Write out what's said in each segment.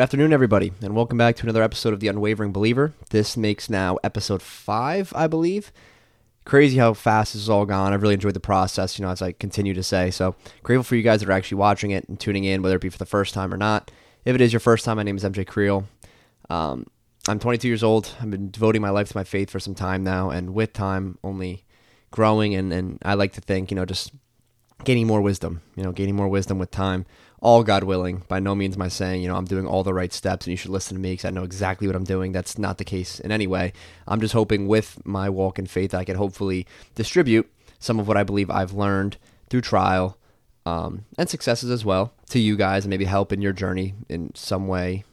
Good afternoon, everybody, and welcome back to another episode of The Unwavering Believer. This makes now episode 5, I believe. Crazy how fast this is all gone. I've really enjoyed the process, as I continue to say. So grateful for you guys that are actually watching it and tuning in, whether it be for the first time or not. If it is your first time, my name is MJ Creel. I'm 22 years old. I've been devoting my life to my faith for some time now, and with time, only growing. And I like to think, just gaining more wisdom, gaining more wisdom with time. All God willing. By no means am I saying, I'm doing all the right steps and you should listen to me because I know exactly what I'm doing. That's not the case in any way. I'm just hoping with my walk in faith, I could hopefully distribute some of what I believe I've learned through trial and successes as well to you guys and maybe help in your journey in some way,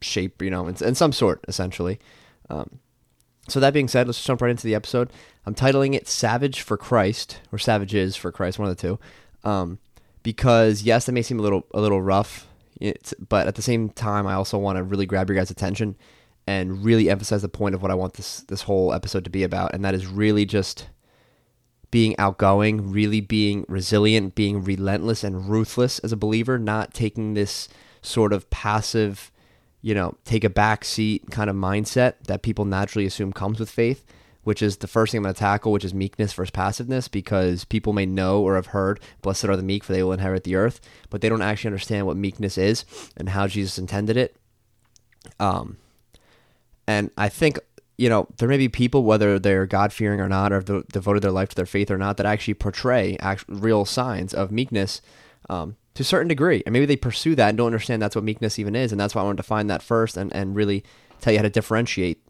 shape, in some sort, essentially. So that being said, let's jump right into the episode. I'm titling it Savage for Christ, or Savages for Christ, one of the two. Because yes, that may seem a little rough, but at the same time, I also want to really grab your guys' attention and really emphasize the point of what I want this whole episode to be about, and that is really just being outgoing, really being resilient, being relentless and ruthless as a believer, not taking this sort of passive, take a back seat kind of mindset that people naturally assume comes with faith, which is the first thing I'm going to tackle, which is meekness versus passiveness, because people may know or have heard, blessed are the meek, for they will inherit the earth, but they don't actually understand what meekness is and how Jesus intended it. And I think, there may be people, whether they're God-fearing or not, or have devoted their life to their faith or not, that actually portray real signs of meekness to a certain degree. And maybe they pursue that and don't understand that's what meekness even is, and that's why I wanted to find that first and really tell you how to differentiate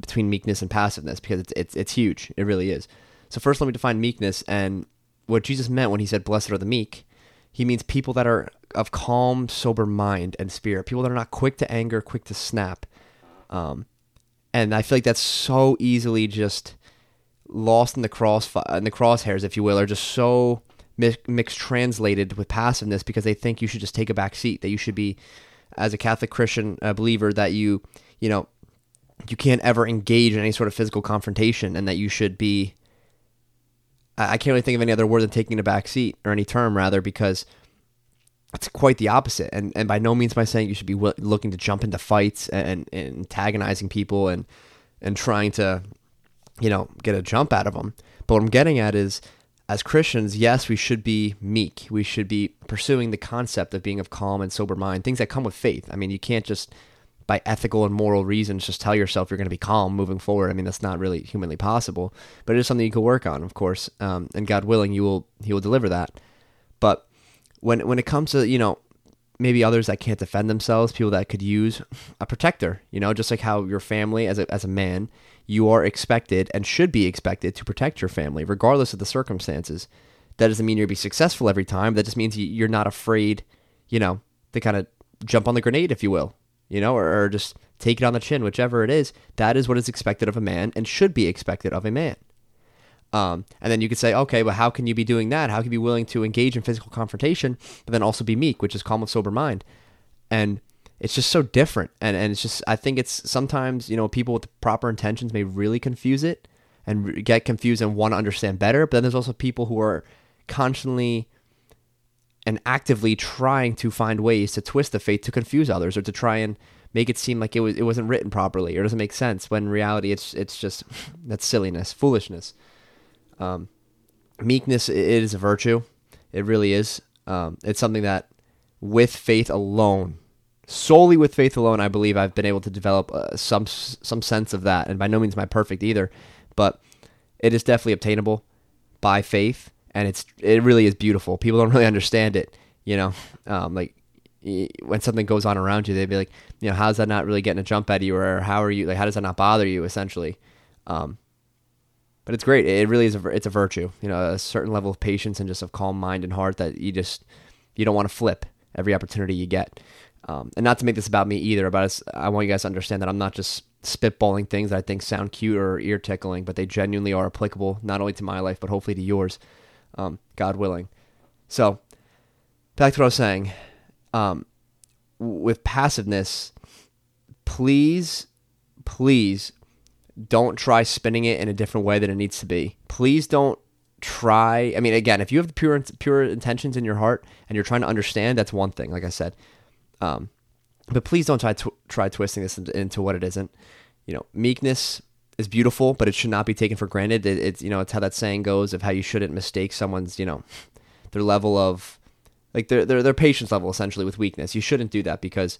between meekness and passiveness, because it's huge. It really is. So first, let me define meekness and what Jesus meant when he said, blessed are the meek. He means people that are of calm, sober mind and spirit, people that are not quick to anger, quick to snap. And I feel like that's so easily just lost in the crosshairs, if you will, or just so mistranslated with passiveness, because they think you should just take a back seat, that you should be, as a Catholic Christian believer, that you can't ever engage in any sort of physical confrontation, and that you should be, I can't really think of any other word than taking a back seat, or any term rather, because it's quite the opposite. And by no means am I saying you should be looking to jump into fights and antagonizing people and trying to, get a jump out of them. But what I'm getting at is, as Christians, yes, we should be meek. We should be pursuing the concept of being of calm and sober mind, things that come with faith. I mean, you can't just, by ethical and moral reasons, just tell yourself you're going to be calm moving forward. I mean, that's not really humanly possible, but it is something you can work on, of course, and God willing, He will deliver that. But when it comes to, maybe others that can't defend themselves, people that could use a protector, just like how your family, as a man, you are expected and should be expected to protect your family, regardless of the circumstances. That doesn't mean you'll be successful every time. That just means you're not afraid, to kind of jump on the grenade, if you will. Or just take it on the chin, whichever it is. That is what is expected of a man and should be expected of a man. And then you could say, okay, well, how can you be doing that? How can you be willing to engage in physical confrontation, but then also be meek, which is calm with sober mind? And it's just so different. And it's just, I think it's sometimes, people with the proper intentions may really confuse it and get confused and want to understand better. But then there's also people who are constantly and actively trying to find ways to twist the faith to confuse others, or to try and make it seem like it wasn't written properly, or doesn't make sense, when in reality it's just, that's silliness, foolishness. Meekness, it is a virtue. It really is. It's something that with faith alone, solely with faith alone, I believe I've been able to develop some sense of that. And by no means am I perfect either, but it is definitely obtainable by faith. And it really is beautiful. People don't really understand it, like when something goes on around you, they'd be like, how's that not really getting a jump at you? Or how are you, like, how does that not bother you, essentially? But it's great. It really is. It's a virtue, a certain level of patience and just of calm mind and heart that you don't want to flip every opportunity you get. And not to make this about me either, but I want you guys to understand that I'm not just spitballing things that I think sound cute or ear tickling, but they genuinely are applicable, not only to my life, but hopefully to yours. God willing. So back to what I was saying, with passiveness, please don't try spinning it in a different way than it needs to be. Please don't try. I mean, again, if you have the pure intentions in your heart and you're trying to understand, that's one thing. Like I said, But please don't try twisting this into what it isn't. You know, meekness is beautiful, but it should not be taken for granted. It's, you know, it's how that saying goes of how you shouldn't mistake someone's, you know, their level of, like their patience level essentially with weakness. You shouldn't do that, because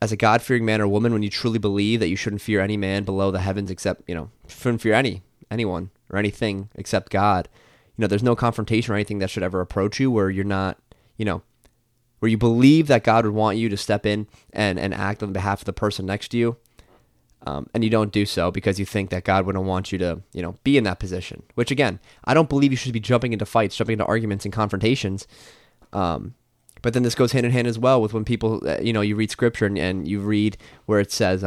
as a God-fearing man or woman, when you truly believe that you shouldn't fear any man below the heavens except, you know, shouldn't fear anyone or anything except God, you know, there's no confrontation or anything that should ever approach you where you're not, you know, where you believe that God would want you to step in and act on behalf of the person next to you. And you don't do so because you think that God wouldn't want you to, you know, be in that position, which again, I don't believe you should be jumping into fights, jumping into arguments and confrontations. But then this goes hand in hand as well with when people, you know, you read scripture and you read where it says,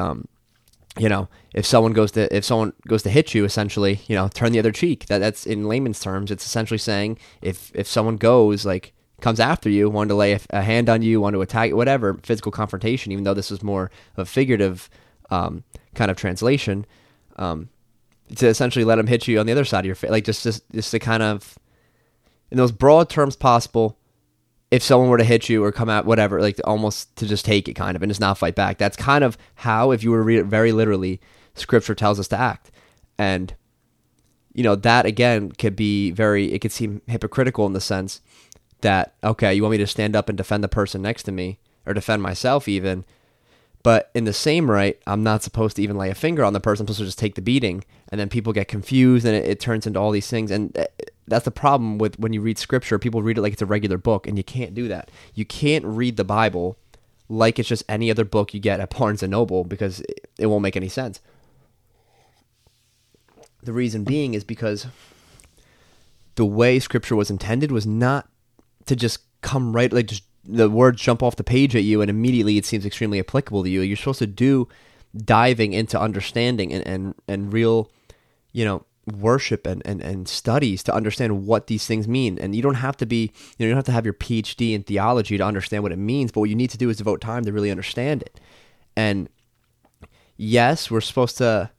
you know, if someone goes to hit you, essentially, you know, turn the other cheek. That's in layman's terms. It's essentially saying if someone goes, like, comes after you, wanting to lay a hand on you, wanting to attack you, whatever, physical confrontation, even though this is more of a figurative kind of translation, to essentially let them hit you on the other side of your face, like just to kind of, in those broad terms possible, if someone were to hit you or come out, whatever, like almost to just take it kind of and just not fight back. That's kind of how, if you were to read it very literally, scripture tells us to act. And, you know, that again could be it could seem hypocritical in the sense that, okay, you want me to stand up and defend the person next to me or defend myself even, but in the same right, I'm not supposed to even lay a finger on the person. I'm supposed to just take the beating, and then people get confused and it turns into all these things. And that's the problem with when you read scripture, people read it like it's a regular book, and you can't do that. You can't read the Bible like it's just any other book you get at Barnes & Noble, because it won't make any sense. The reason being is because the way scripture was intended was not to just come right, like just the words jump off the page at you and immediately it seems extremely applicable to you. You're supposed to do diving into understanding and real, you know, worship and studies to understand what these things mean. And you don't have to be, you know, you don't have to have your PhD in theology to understand what it means, but what you need to do is devote time to really understand it. And yes, we're supposed to,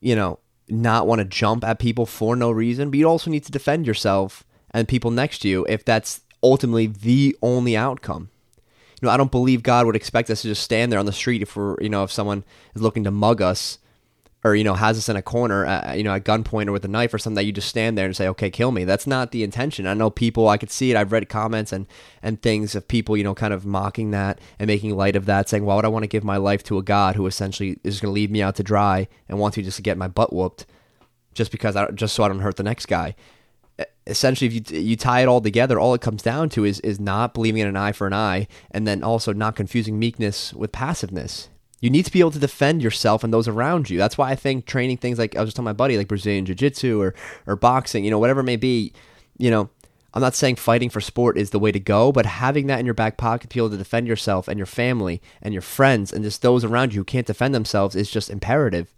you know, not want to jump at people for no reason, but you also need to defend yourself and people next to you if that's ultimately the only outcome. You know, I don't believe God would expect us to just stand there on the street if we're, you know, if someone is looking to mug us or, you know, has us in a corner, you know, at gunpoint or with a knife or something, that you just stand there and say, okay, kill me. That's not the intention. I know people, I could see it. I've read comments and things of people, you know, kind of mocking that and making light of that, saying, why would I want to give my life to a God who essentially is going to leave me out to dry and wants me just to get my butt whooped just because so I don't hurt the next guy. Essentially, if you tie it all together, all it comes down to is not believing in an eye for an eye, and then also not confusing meekness with passiveness. You need to be able to defend yourself and those around you. That's why I think training things like, I was just telling my buddy, like Brazilian Jiu-Jitsu or boxing, you know, whatever it may be, you know, I'm not saying fighting for sport is the way to go, but having that in your back pocket to be able to defend yourself and your family and your friends and just those around you who can't defend themselves is just imperative.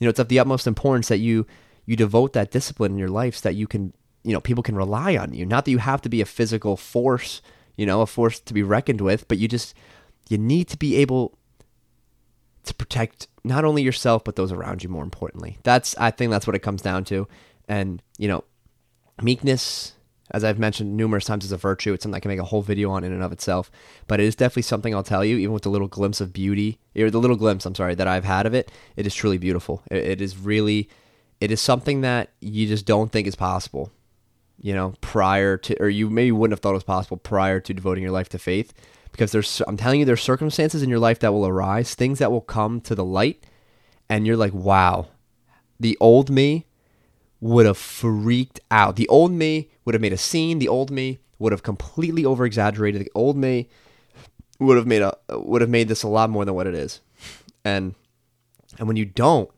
You know, it's of the utmost importance that you devote that discipline in your life so that you can, you know, people can rely on you. Not that you have to be a physical force, you know, a force to be reckoned with, but you need to be able to protect not only yourself, but those around you, more importantly. I think that's what it comes down to. And, you know, meekness, as I've mentioned numerous times, is a virtue. It's something I can make a whole video on in and of itself, but it is definitely something I'll tell you, even with the little glimpse of beauty, or the little glimpse, I'm sorry, that I've had of it, it is truly beautiful. It is something that you just don't think is possible, you know, prior to, or you maybe wouldn't have thought it was possible prior to devoting your life to faith, because I'm telling you, there's circumstances in your life that will arise, things that will come to the light, and you're like, wow, the old me would have freaked out. The old me would have made a scene. The old me would have completely over-exaggerated. The old me would have made this a lot more than what it is. And when you don't,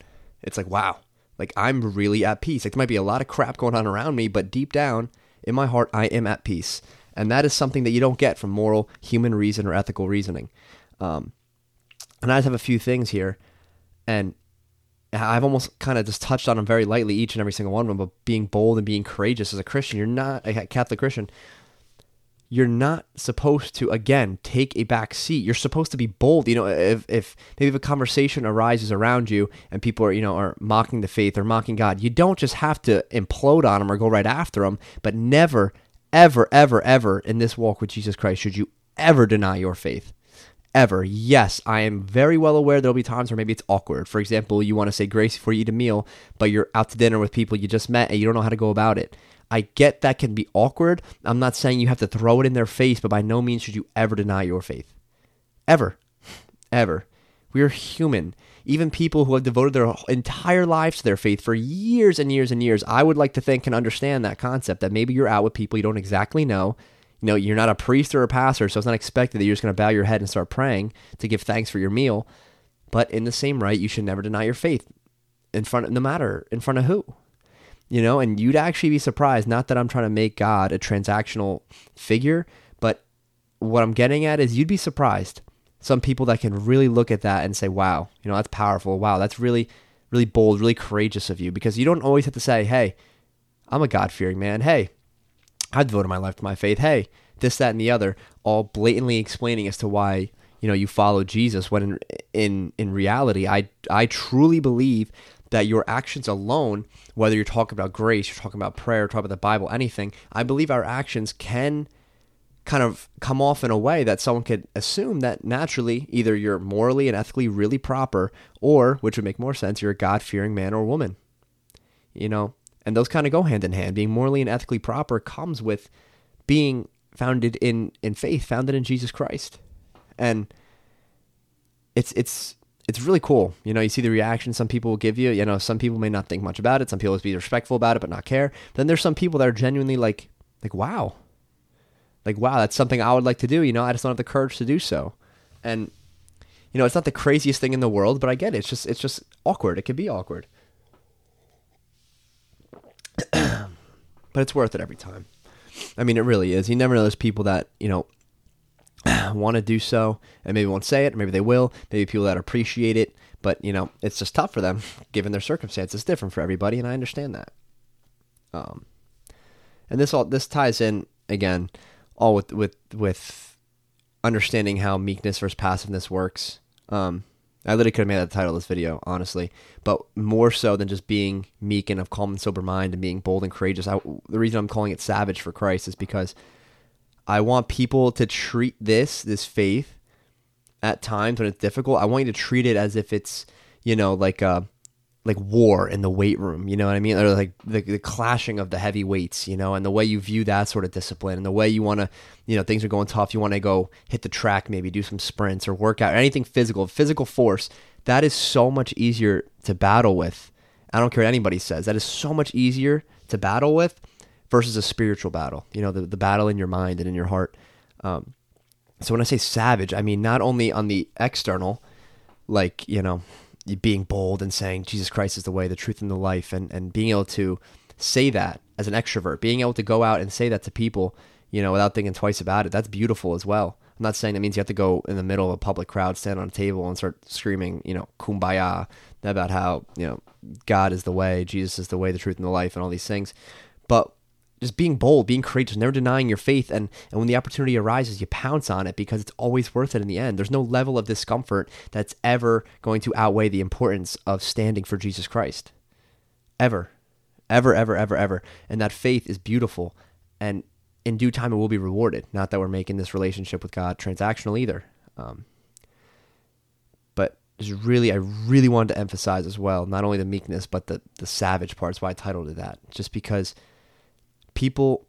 it's like, wow. Like, I'm really at peace. Like, there might be a lot of crap going on around me, but deep down in my heart, I am at peace. And that is something that you don't get from moral, human reason, or ethical reasoning. And I just have a few things here, and I've almost kind of just touched on them very lightly, each and every single one of them, but being bold and being courageous as a Christian, you're not a Catholic Christian. You're not supposed to, again, take a back seat. You're supposed to be bold. You know, if maybe if a conversation arises around you and people are, you know, are mocking the faith or mocking God, you don't just have to implode on them or go right after them, but never, ever, ever, ever in this walk with Jesus Christ should you ever deny your faith. ever. Yes, I am very well aware there'll be times where maybe it's awkward. For example, you want to say grace before you eat a meal, but you're out to dinner with people you just met and you don't know how to go about it. I get that can be awkward. I'm not saying you have to throw it in their face, but by no means should you ever deny your faith. Ever. Ever. We are human. Even people who have devoted their entire lives to their faith for years and years and years, I would like to think and understand that concept that maybe you're out with people you don't exactly know. You know, you're not a priest or a pastor, so it's not expected that you're just going to bow your head and start praying to give thanks for your meal. But in the same right, you should never deny your faith in front of, no matter in front of who. You know, and you'd actually be surprised, not that I'm trying to make God a transactional figure, but what I'm getting at is you'd be surprised. Some people that can really look at that and say, wow, you know, that's powerful. Wow, that's really, really bold, really courageous of you, because you don't always have to say, hey, I'm a God-fearing man. Hey, I've devoted my life to my faith. Hey, this, that, and the other, all blatantly explaining as to why, you know, you follow Jesus, when in reality, I truly believe that your actions alone, whether you're talking about grace, you're talking about prayer, talking about the Bible, anything, I believe our actions can kind of come off in a way that someone could assume that naturally either you're morally and ethically really proper, or, which would make more sense, you're a God-fearing man or woman. You know, and those kind of go hand in hand. Being morally and ethically proper comes with being founded in faith, founded in Jesus Christ. And it's really cool. You know, you see the reaction some people will give you. You know, some people may not think much about it. Some people will be respectful about it, but not care. Then there's some people that are genuinely like, wow. Like, wow, that's something I would like to do. You know, I just don't have the courage to do so. And, you know, it's not the craziest thing in the world, but I get it. It's just awkward. It can be awkward. But it's worth it every time. I mean, it really is. You never know those people that, you know, want to do so and maybe won't say it, or maybe they will, maybe people that appreciate it. But, you know, it's just tough for them given their circumstances. It's different for everybody, and I understand that. And this ties in, again, all with understanding how meekness versus passiveness works. I literally could have made that the title of this video, honestly, but more so than just being meek and of calm and sober mind and being bold and courageous. The reason I'm calling it Savage for Christ is because I want people to treat this faith at times when it's difficult. I want you to treat it as if it's, you know, like war in the weight room, you know what I mean? Or like the clashing of the heavy weights, you know, and the way you view that sort of discipline and the way you want to, you know, things are going tough. You want to go hit the track, maybe do some sprints or workout or anything physical force. That is so much easier to battle with. I don't care what anybody says. That is so much easier to battle with versus a spiritual battle, you know, the battle in your mind and in your heart. So when I say savage, I mean, not only on the external, like, you know, being bold and saying Jesus Christ is the way, the truth, and the life, and being able to say that as an extrovert, being able to go out and say that to people, you know, without thinking twice about it, that's beautiful as well. I'm not saying that means you have to go in the middle of a public crowd, stand on a table and start screaming, you know, kumbaya, about how, you know, God is the way, Jesus is the way, the truth, and the life, and all these things. But just being bold, being courageous, never denying your faith. And when the opportunity arises, you pounce on it because it's always worth it in the end. There's no level of discomfort that's ever going to outweigh the importance of standing for Jesus Christ. Ever. Ever, ever, ever, ever. And that faith is beautiful. And in due time, it will be rewarded. Not that we're making this relationship with God transactional either. But I really wanted to emphasize as well, not only the meekness, but the savage part. That's why I titled it that. Just because people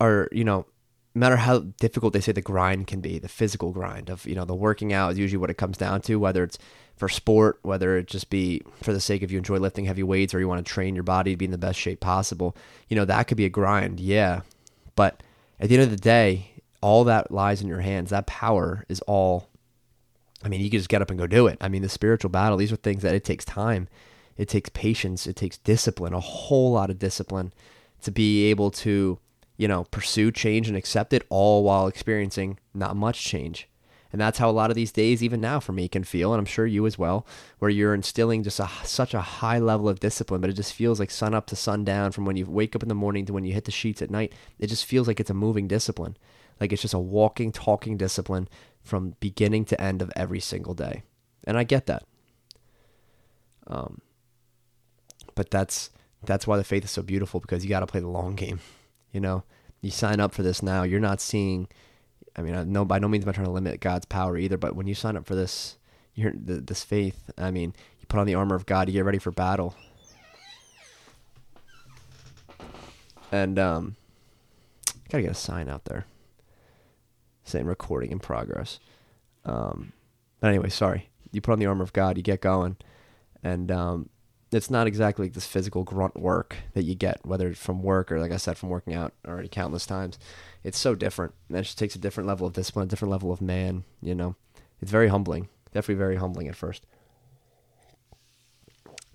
are, you know, no matter how difficult they say the grind can be, the physical grind of, you know, the working out is usually what it comes down to, whether it's for sport, whether it just be for the sake of you enjoy lifting heavy weights or you want to train your body to be in the best shape possible, you know, that could be a grind, yeah. But at the end of the day, all that lies in your hands. That power is all, I mean, you can just get up and go do it. I mean, the spiritual battle, these are things that it takes time. It takes patience. It takes discipline, a whole lot of discipline, to be able to, you know, pursue change and accept it, all while experiencing not much change. And that's how a lot of these days, even now for me, can feel, and I'm sure you as well, where you're instilling just such a high level of discipline, but it just feels like sun up to sundown, from when you wake up in the morning to when you hit the sheets at night. It just feels like it's a moving discipline. Like it's just a walking, talking discipline from beginning to end of every single day. And I get that. But that's why the faith is so beautiful, because you got to play the long game. You know, you sign up for this now. You're not seeing I mean, no, by no means am I trying to limit God's power either, but when you sign up for this, this faith, I mean, you put on the armor of God, you get ready for battle. And gotta get a sign out there saying recording in progress. But anyway, sorry. You put on the armor of God, you get going, and it's not exactly this physical grunt work that you get, whether it's from work or, like I said, from working out already countless times. It's so different. And it just takes a different level of discipline, a different level of man, you know. It's very humbling. Definitely very humbling at first.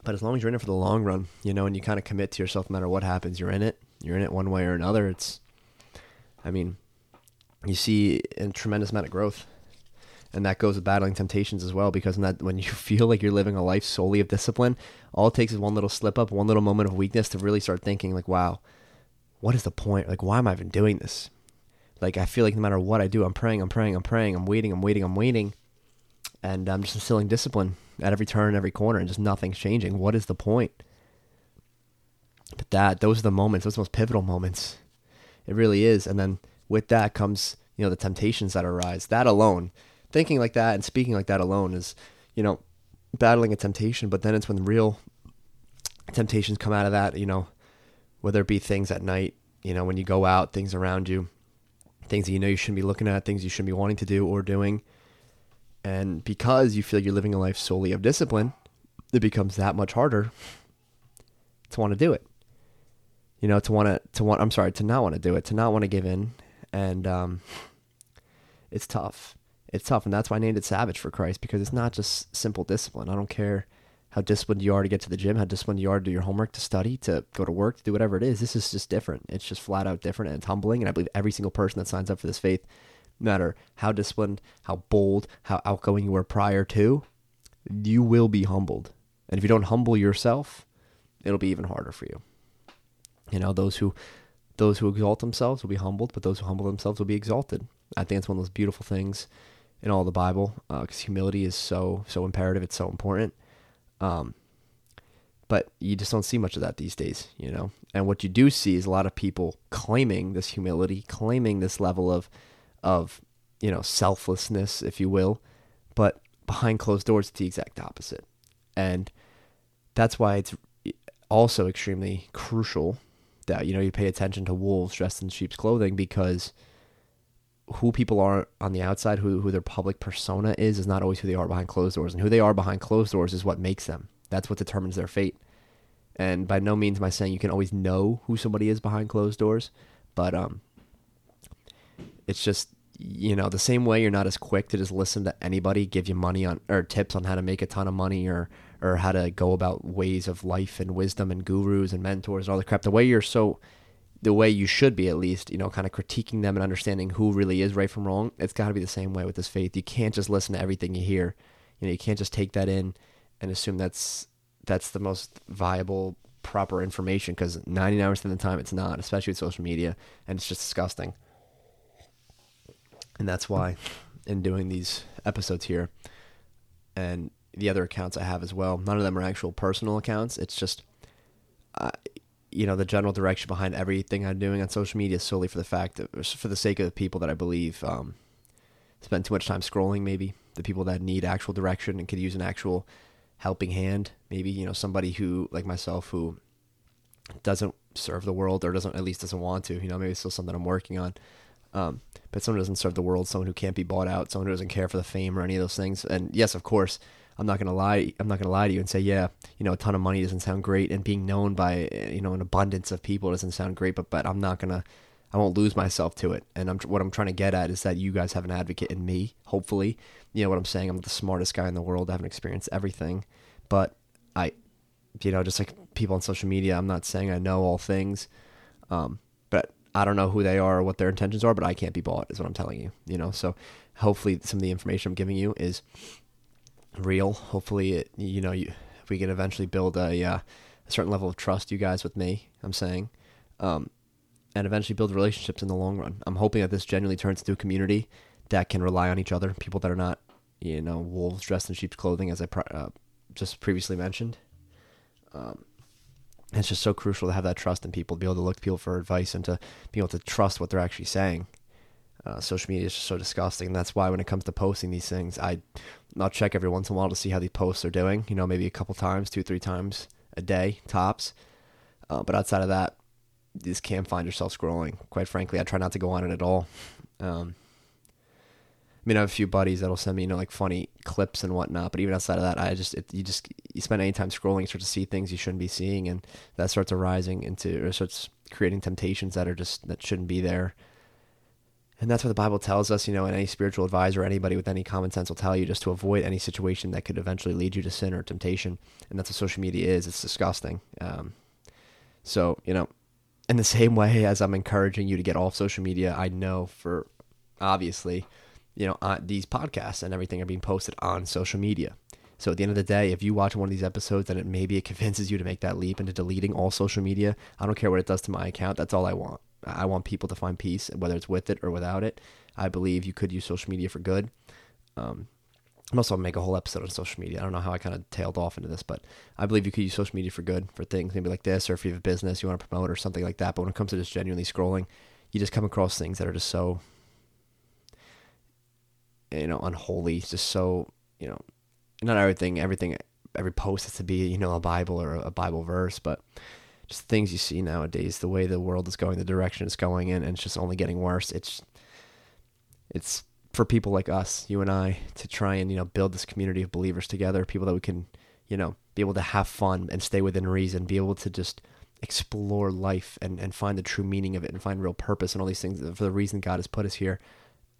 But as long as you're in it for the long run, you know, and you kind of commit to yourself no matter what happens, you're in it one way or another. It's, I mean, you see a tremendous amount of growth. And that goes with battling temptations as well, because when you feel like you're living a life solely of discipline, all it takes is one little slip up, one little moment of weakness to really start thinking like, wow, what is the point? Like, why am I even doing this? Like, I feel like no matter what I do, I'm praying, I'm waiting. And I'm just instilling discipline at every turn, every corner, and just nothing's changing. What is the point? But those are the moments, those are the most pivotal moments. It really is. And then with that comes, you know, the temptations that arise. That alone, thinking like that and speaking like that alone is, you know, battling a temptation. But then it's when real temptations come out of that, you know, whether it be things at night, you know, when you go out, things around you, things that you know you shouldn't be looking at, things you shouldn't be wanting to do or doing. And because you feel you're living a life solely of discipline, it becomes that much harder to want to do it. You know, to not want to do it, to not want to give in. And it's tough. It's tough, and that's why I named it Savage for Christ, because it's not just simple discipline. I don't care how disciplined you are to get to the gym, how disciplined you are to do your homework, to study, to go to work, to do whatever it is. This is just different. It's just flat out different, and it's humbling, and I believe every single person that signs up for this faith, no matter how disciplined, how bold, how outgoing you were prior to, you will be humbled. And if you don't humble yourself, it'll be even harder for you. You know, those who exalt themselves will be humbled, but those who humble themselves will be exalted. I think it's one of those beautiful things in all the Bible, because humility is so imperative. It's so important. But you just don't see much of that these days, you know. And what you do see is a lot of people claiming this humility, claiming this level of you know, selflessness, if you will, but behind closed doors, it's the exact opposite. And that's why it's also extremely crucial that, you know, you pay attention to wolves dressed in sheep's clothing, because who people are on the outside, who their public persona is not always who they are behind closed doors. And who they are behind closed doors is what makes them. That's what determines their fate. And by no means am I saying you can always know who somebody is behind closed doors, but it's just, you know, the same way you're not as quick to just listen to anybody give you money on or tips on how to make a ton of money or how to go about ways of life and wisdom and gurus and mentors and all the crap. The way you should be, at least, you know, kind of critiquing them and understanding who really is right from wrong. It's got to be the same way with this faith. You can't just listen to everything you hear. You know, you can't just take that in and assume that's the most viable, proper information, because 99% of the time it's not, especially with social media, and it's just disgusting. And that's why in doing these episodes here and the other accounts I have as well, none of them are actual personal accounts. It's just, you know, the general direction behind everything I'm doing on social media is solely for the sake of the people that I believe spend too much time scrolling, maybe. The people that need actual direction and could use an actual helping hand, maybe, you know, somebody who, like myself, who doesn't serve the world or doesn't want to, you know, maybe it's still something I'm working on. But someone who doesn't serve the world, someone who can't be bought out, someone who doesn't care for the fame or any of those things. And yes, of course, I'm not going to lie to you and say, yeah, you know, a ton of money doesn't sound great, and being known by, you know, an abundance of people doesn't sound great, but I won't lose myself to it. And what I'm trying to get at is that you guys have an advocate in me, hopefully. You know what I'm saying? I'm the smartest guy in the world. I haven't experienced everything, but I, you know, just like people on social media, I'm not saying I know all things, but I don't know who they are or what their intentions are, but I can't be bought is what I'm telling you, you know? So hopefully some of the information I'm giving you is real. Hopefully we can eventually build a certain level of trust, you guys, with me, I'm saying, and eventually build relationships in the long run. I'm hoping that this genuinely turns into a community that can rely on each other, people that are not, you know, wolves dressed in sheep's clothing, as I just previously mentioned. It's just so crucial to have that trust in people, to be able to look to people for advice and to be able to trust what they're actually saying. Social media is just so disgusting. And that's why when it comes to posting these things, I'll check every once in a while to see how these posts are doing, you know, maybe a couple times, 2-3 times a day tops. But outside of that, you just can't find yourself scrolling. Quite frankly, I try not to go on it at all. I mean, I have a few buddies that'll send me, you know, like funny clips and whatnot, but even outside of that, you spend any time scrolling, you start to see things you shouldn't be seeing, and that starts arising or starts creating temptations that shouldn't be there. And that's what the Bible tells us, you know, and any spiritual advisor, anybody with any common sense will tell you just to avoid any situation that could eventually lead you to sin or temptation. And that's what social media is. It's disgusting. So, you know, in the same way as I'm encouraging you to get off social media, I know for obviously, you know, these podcasts and everything are being posted on social media. So at the end of the day, if you watch one of these episodes and maybe it convinces you to make that leap into deleting all social media, I don't care what it does to my account. That's all I want. I want people to find peace, whether it's with it or without it. I believe you could use social media for good. I'm also going to make a whole episode on social media. I don't know how I kind of tailed off into this, but I believe you could use social media for good, for things maybe like this, or if you have a business you want to promote or something like that. But when it comes to just genuinely scrolling, you just come across things that are just so, you know, unholy, just so, you know, not everything, every post has to be, you know, a Bible or a Bible verse, but just things you see nowadays, the way the world is going, the direction it's going in, and it's just only getting worse. It's for people like us, you and I, to try and, you know, build this community of believers together, people that we can, you know, be able to have fun and stay within reason, be able to just explore life and find the true meaning of it and find real purpose and all these things for the reason God has put us here.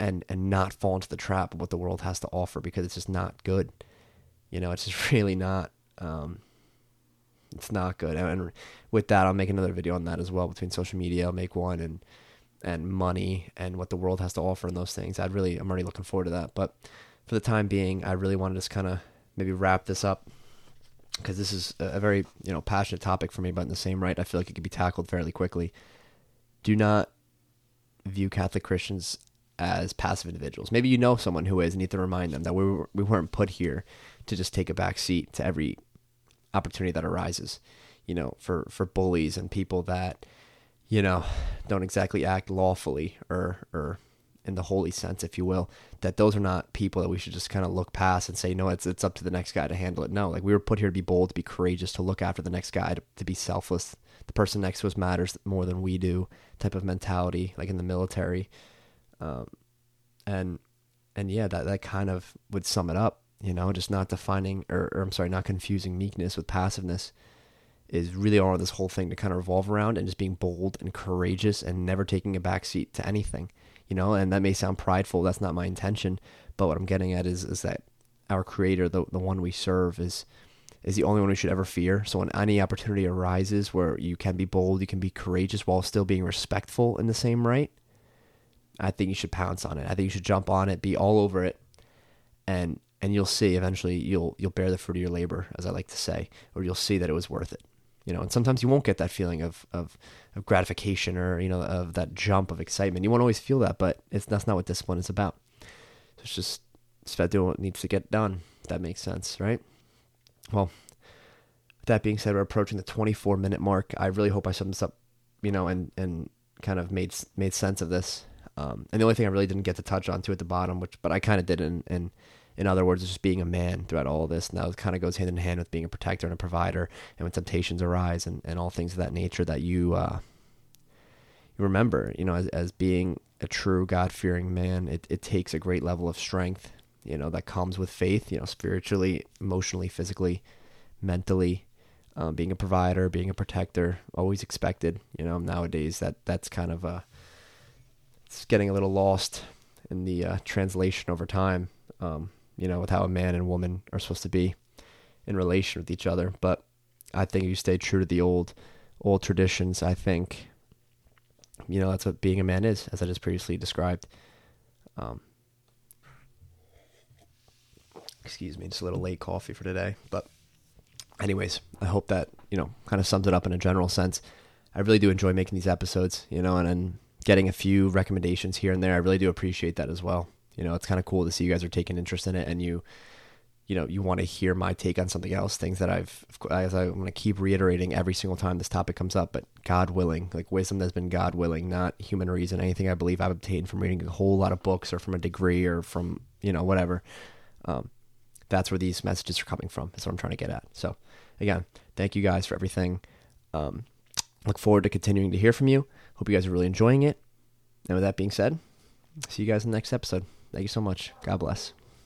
And not fall into the trap of what the world has to offer, because it's just not good. You know, it's just really not, it's not good. And with that, I'll make another video on that as well, between social media. I'll make one and money and what the world has to offer and those things. I'm already looking forward to that. But for the time being, I really want to just kind of maybe wrap this up, because this is a very, you know, passionate topic for me, but in the same right, I feel like it could be tackled fairly quickly. Do not view Catholic Christians as passive individuals. Maybe you know someone who is, and you need to remind them that we weren't put here to just take a back seat to every opportunity that arises, you know, for bullies and people that, you know, don't exactly act lawfully or in the holy sense, if you will, that those are not people that we should just kind of look past and say, no, it's up to the next guy to handle it. No, like, we were put here to be bold, to be courageous, to look after the next guy, to be selfless. The person next to us matters more than we do type of mentality, like in the military. And yeah, that kind of would sum it up, you know, just not defining, or I'm sorry, not confusing meekness with passiveness is really all this whole thing to kind of revolve around, and just being bold and courageous and never taking a backseat to anything, you know. And that may sound prideful. That's not my intention, but what I'm getting at is that our Creator, the one we serve, is the only one we should ever fear. So when any opportunity arises where you can be bold, you can be courageous while still being respectful in the same right, I think you should pounce on it. I think you should jump on it, be all over it, and you'll see eventually you'll bear the fruit of your labor, as I like to say, or you'll see that it was worth it, you know. And sometimes you won't get that feeling of gratification, or, you know, of that jump of excitement. You won't always feel that, but that's not what discipline is about. So it's just about doing what needs to get done. If that makes sense, right? Well, with that being said, we're approaching the 24-minute mark. I really hope I summed this up, you know, and kind of made sense of this. And the only thing I really didn't get to touch on too at the bottom, but I kind of did in other words, is just being a man throughout all of this. And that kind of goes hand in hand with being a protector and a provider, and when temptations arise and all things of that nature, that you remember, you know, as being a true God-fearing man, it takes a great level of strength, you know, that comes with faith, you know, spiritually, emotionally, physically, mentally. Being a provider, being a protector, always expected, you know. Nowadays that's kind of a, it's getting a little lost in the translation over time, you know, with how a man and woman are supposed to be in relation with each other. But I think if you stay true to the old traditions, I think, you know, that's what being a man is, as I just previously described. Excuse me, just a little late coffee for today. But anyways, I hope that, you know, kind of sums it up in a general sense. I really do enjoy making these episodes, you know, and getting a few recommendations here and there. I really do appreciate that as well. You know, it's kind of cool to see you guys are taking interest in it, and you you know, you want to hear my take on something else, things that I'm going to keep reiterating every single time this topic comes up, but God willing, like wisdom that's been God willing, not human reason, anything I believe I've obtained from reading a whole lot of books or from a degree or from, you know, whatever. That's where these messages are coming from. That's what I'm trying to get at. So again, thank you guys for everything. Look forward to continuing to hear from you. Hope you guys are really enjoying it. And with that being said, see you guys in the next episode. Thank you so much. God bless.